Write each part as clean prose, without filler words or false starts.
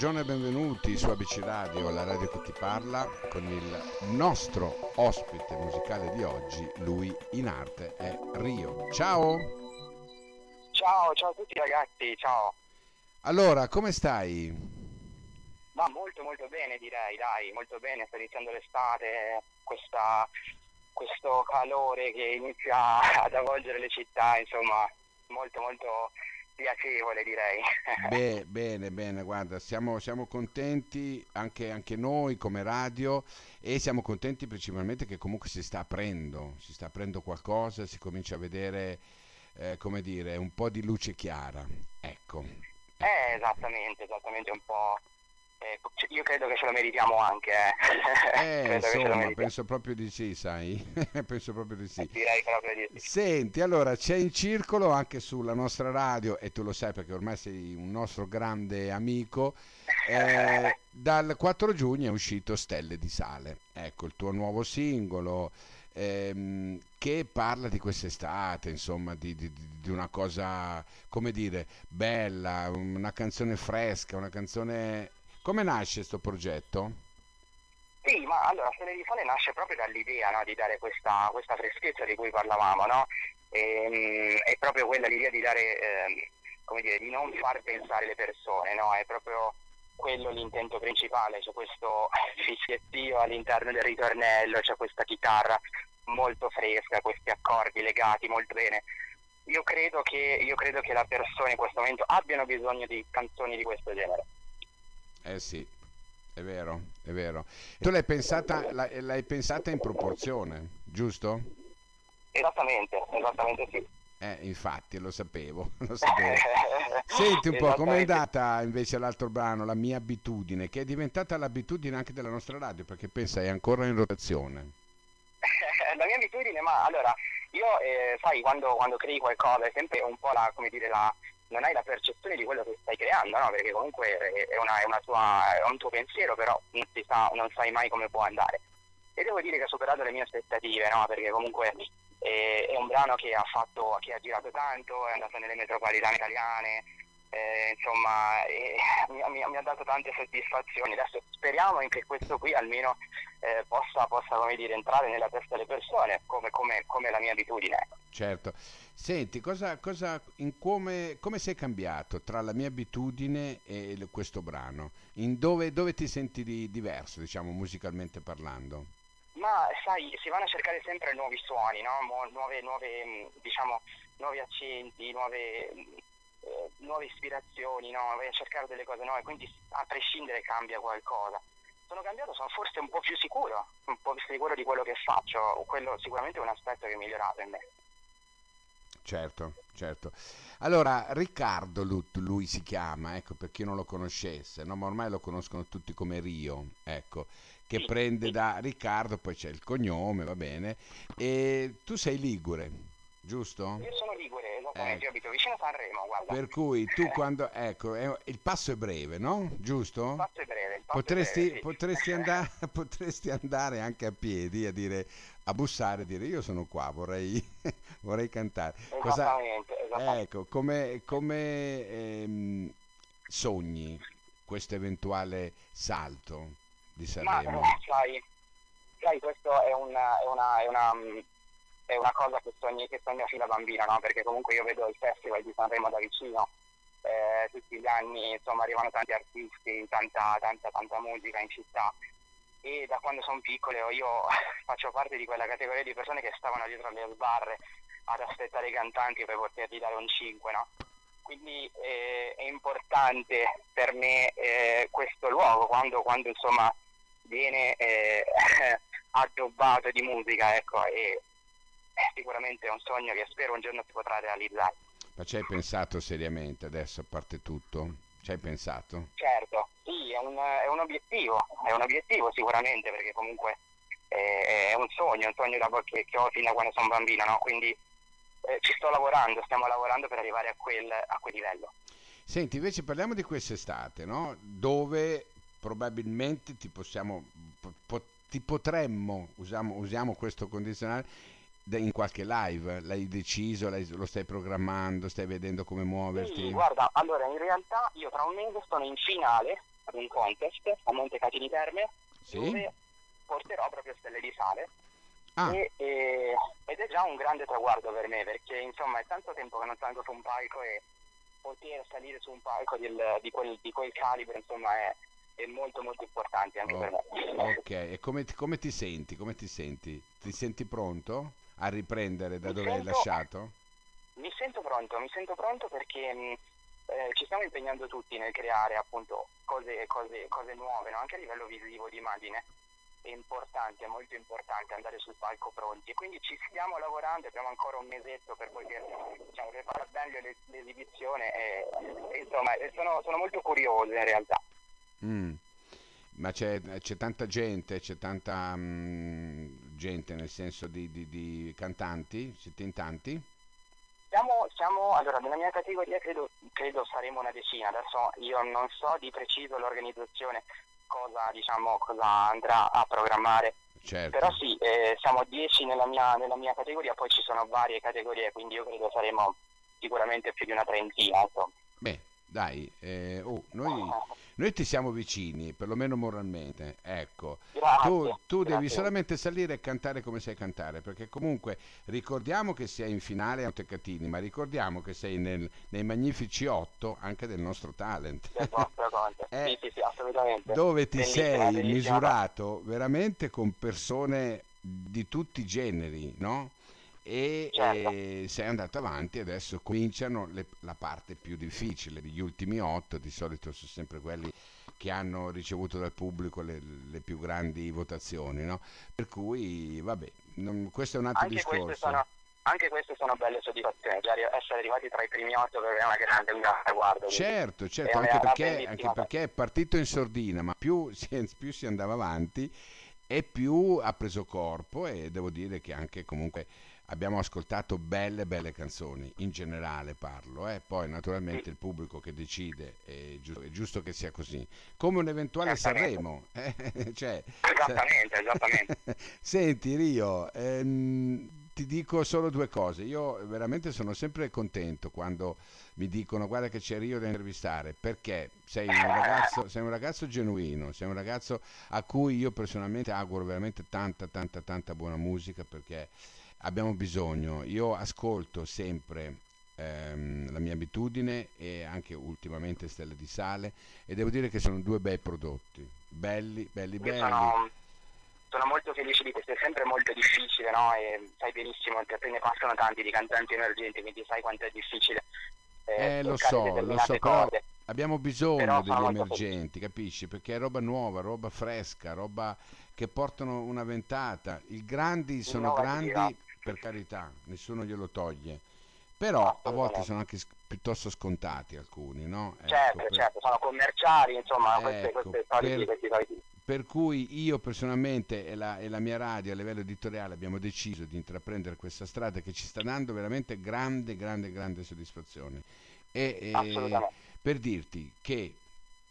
Buongiorno e benvenuti su ABC Radio, la radio che ti parla, con il nostro ospite musicale di oggi, lui in arte è Rio. Ciao! Ciao a tutti ragazzi, ciao! Allora, come stai? Ma molto bene direi, dai, molto bene, sta iniziando l'estate, questo calore che inizia ad avvolgere le città, insomma, molto piacevole direi. Beh, bene, guarda, siamo contenti anche noi come radio, e siamo contenti principalmente che comunque si sta aprendo qualcosa, si comincia a vedere, come dire, un po' di luce chiara, ecco. Esattamente, un po'. Io credo che ce lo meritiamo anche. Insomma, penso proprio di sì, sai? Penso proprio di sì. Direi proprio di sì. Senti, allora, c'è in circolo anche sulla nostra radio, e tu lo sai perché ormai sei un nostro grande amico, dal 4 giugno è uscito Stelle di Sale, ecco, il tuo nuovo singolo, che parla di quest'estate, insomma, di una cosa, come dire, bella, una canzone fresca, una canzone... Come nasce questo progetto? Sì, ma allora Stelle di Sale nasce proprio dall'idea, no, di dare questa freschezza di cui parlavamo, no? È proprio quella l'idea di dare, come dire, di non far pensare le persone, no? È proprio quello l'intento principale, c'è questo fischiettio all'interno del ritornello, c'è questa chitarra molto fresca, questi accordi legati molto bene. Io credo che le persone in questo momento abbiano bisogno di canzoni di questo genere. Eh sì, è vero. Tu l'hai pensata in proporzione, giusto? Esattamente sì. Infatti, lo sapevo. Senti un po', com'è andata invece l'altro brano, La mia abitudine, che è diventata l'abitudine anche della nostra radio, perché pensa, è ancora in rotazione. La mia abitudine, ma allora, io, sai, quando crei qualcosa è sempre un po' la, come dire, la... non hai la percezione di quello che stai creando, no? Perché comunque è un tuo pensiero, però non sai mai come può andare. E devo dire che ha superato le mie aspettative, no? Perché comunque è un brano che ha girato tanto, è andato nelle metropolitane italiane, insomma, mi ha dato tante soddisfazioni. Adesso speriamo che questo qui almeno possa, come dire, entrare nella testa delle persone, come la mia abitudine. Certo. Senti, come sei cambiato tra La mia abitudine e questo brano? Dove ti senti diverso, diciamo, musicalmente parlando? Ma sai, si vanno a cercare sempre nuovi suoni, no? Nuove, diciamo, nuovi accenti, nuove ispirazioni, no? Vai a cercare delle cose nuove, quindi a prescindere cambia qualcosa. Sono cambiato, sono forse un po' più sicuro di quello che faccio, quello sicuramente è un aspetto che è migliorato in me. Certo. Allora, Riccardo Lut, lui si chiama, ecco, per chi non lo conoscesse, no? Ma ormai lo conoscono tutti come Rio, ecco, che sì, prende sì. Da Riccardo, poi c'è il cognome, va bene, e tu sei ligure, giusto? Io sono ligure, esattamente, io abito vicino a Sanremo, guarda. Per cui tu quando, ecco, il passo è breve, no? Giusto? Il passo è breve. Potresti andare anche a piedi a bussare e dire: io sono qua, vorrei cantare. Esattamente. Ecco, come sogni questo eventuale salto di Sanremo? Ma sai, questo è una cosa che sogno fin da bambina, no? Perché comunque io vedo il festival di Sanremo da vicino. Tutti gli anni, insomma, arrivano tanti artisti, tanta musica in città, e da quando sono piccolo io faccio parte di quella categoria di persone che stavano dietro le sbarre ad aspettare i cantanti per potergli dare un 5, no? Quindi è importante per me questo luogo quando insomma viene addobbato di musica, ecco, e è sicuramente un sogno che spero un giorno si potrà realizzare. Ma ci hai pensato seriamente adesso, a parte tutto? Ci hai pensato? Certo, sì, è un obiettivo sicuramente, perché comunque è un sogno che ho fin da quando sono bambino, no? Quindi ci stiamo lavorando per arrivare a quel livello. Senti, invece parliamo di quest'estate, no? Dove probabilmente ti potremmo, usiamo questo condizionale, in qualche live. L'hai deciso? Lo stai programmando? Stai vedendo come muoverti? Sì, guarda, allora in realtà io tra un mese sono in finale ad un contest a Montecatini Terme, sì, dove porterò proprio Stelle di Sale. Ah. Ed è già un grande traguardo per me, perché insomma è tanto tempo che non salgo su un palco, e poter salire su un palco di quel calibro insomma è molto molto importante anche per me. Ok, e come ti senti? Come ti senti? Ti senti pronto a riprendere da dove hai lasciato? Mi sento pronto perché ci stiamo impegnando tutti nel creare appunto cose nuove, no? Anche a livello visivo, di immagine. È molto importante andare sul palco pronti, e quindi ci stiamo lavorando, abbiamo ancora un mesetto per poter, diciamo, preparare meglio l'esibizione e insomma sono molto curioso in realtà. Ma c'è tanta gente, gente nel senso di cantanti, siete in tanti? Siamo allora nella mia categoria credo saremo una decina, adesso io non so di preciso l'organizzazione cosa andrà a programmare, certo. Però sì, siamo 10 nella mia categoria, poi ci sono varie categorie, quindi io credo saremo sicuramente più di una trentina, insomma. Beh, dai, noi ti siamo vicini, perlomeno moralmente, ecco. Grazie, tu devi solamente salire e cantare come sai cantare, perché comunque ricordiamo che sei in finale a Montecatini, ma ricordiamo che sei nei magnifici 8 anche del nostro talent. Sì, assolutamente. Dove ti sei misurato veramente con persone di tutti i generi, no? E sei andato avanti, adesso cominciano la parte più difficile. Gli ultimi 8 di solito sono sempre quelli che hanno ricevuto dal pubblico le più grandi votazioni, no? Per cui vabbè, questo è un altro discorso. Anche queste sono belle soddisfazioni, cioè essere arrivati tra i primi 8 perché è un grande traguardo. Certo, anche perché è partito in sordina, ma più si andava avanti e più ha preso corpo, e devo dire che anche comunque abbiamo ascoltato belle canzoni, in generale parlo, poi naturalmente il pubblico che decide, è giusto che sia così, come un eventuale Sanremo. Esattamente. Senti Rio, ti dico solo due cose, io veramente sono sempre contento quando mi dicono guarda che c'è Rio da intervistare, perché sei un ragazzo genuino, sei un ragazzo a cui io personalmente auguro veramente tanta buona musica, perché abbiamo bisogno. Io ascolto sempre La mia abitudine e anche ultimamente Stelle di Sale, e devo dire che sono due bei prodotti, belli. Sono molto felice di questo, è sempre molto difficile, no? E sai benissimo che ne passano tanti di cantanti emergenti, quindi sai quanto è difficile. Lo so, però abbiamo bisogno degli emergenti, capisci? Perché è roba nuova, roba fresca, roba che portano una ventata. I grandi sono grandi, per carità, nessuno glielo toglie, però a volte sono anche piuttosto scontati alcuni, no? Certo, sono commerciali, insomma, queste storie, per cui io personalmente e la mia radio a livello editoriale abbiamo deciso di intraprendere questa strada che ci sta dando veramente grande soddisfazione, e per dirti che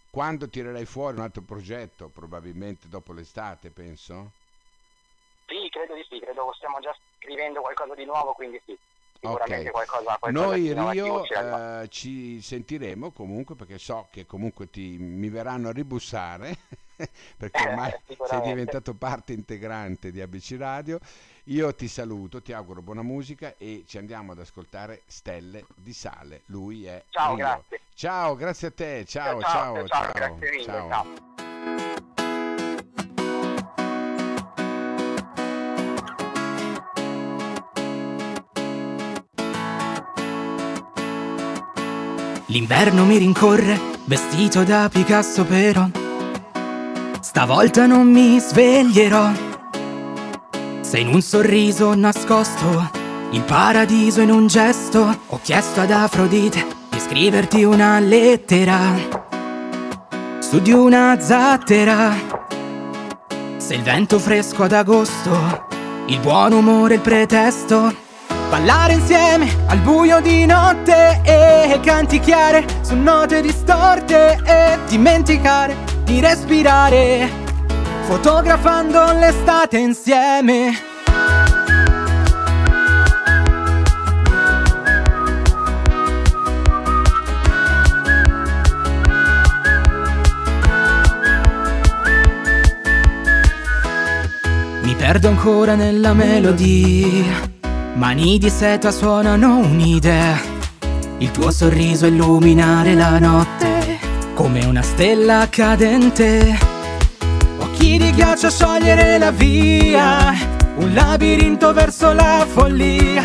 quando tirerai fuori un altro progetto, probabilmente dopo l'estate, penso? Sì, credo stiamo già scrivendo qualcosa di nuovo, quindi sì. Sicuramente qualcosa noi Rio ci sentiremo comunque, perché so che comunque mi verranno a ribussare perché ormai sei diventato parte integrante di ABC Radio. Io ti saluto, ti auguro buona musica e ci andiamo ad ascoltare Stelle di Sale. Lui è ciao Rio. Grazie. Ciao, grazie a te. Ciao. Grazie mille, ciao. L'inverno mi rincorre, vestito da Picasso però stavolta non mi sveglierò. Se in un sorriso nascosto, il paradiso in un gesto, ho chiesto ad Afrodite di scriverti una lettera su di una zattera. Se il vento fresco ad agosto, il buon umore è il pretesto, ballare insieme al buio di notte e canticchiare su note distorte e dimenticare di respirare, fotografando l'estate insieme. perdo ancora nella melodia. Mani di seta suonano un'idea. Il tuo sorriso illuminare la notte come una stella cadente. Occhi di ghiaccio a sciogliere la via, un labirinto verso la follia.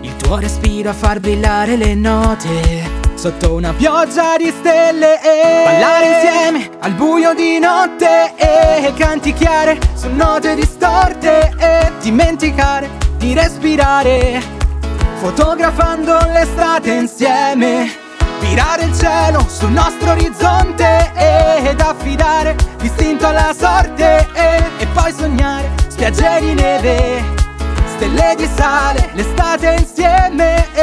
Il tuo respiro a far brillare le note sotto una pioggia di stelle. Ballare insieme al buio di notte e canticchiare su note distorte e dimenticare di respirare, fotografando le strade insieme, virare il cielo sul nostro orizzonte ed affidare l'istinto alla sorte e poi sognare spiagge di neve, stelle di sale, l'estate insieme.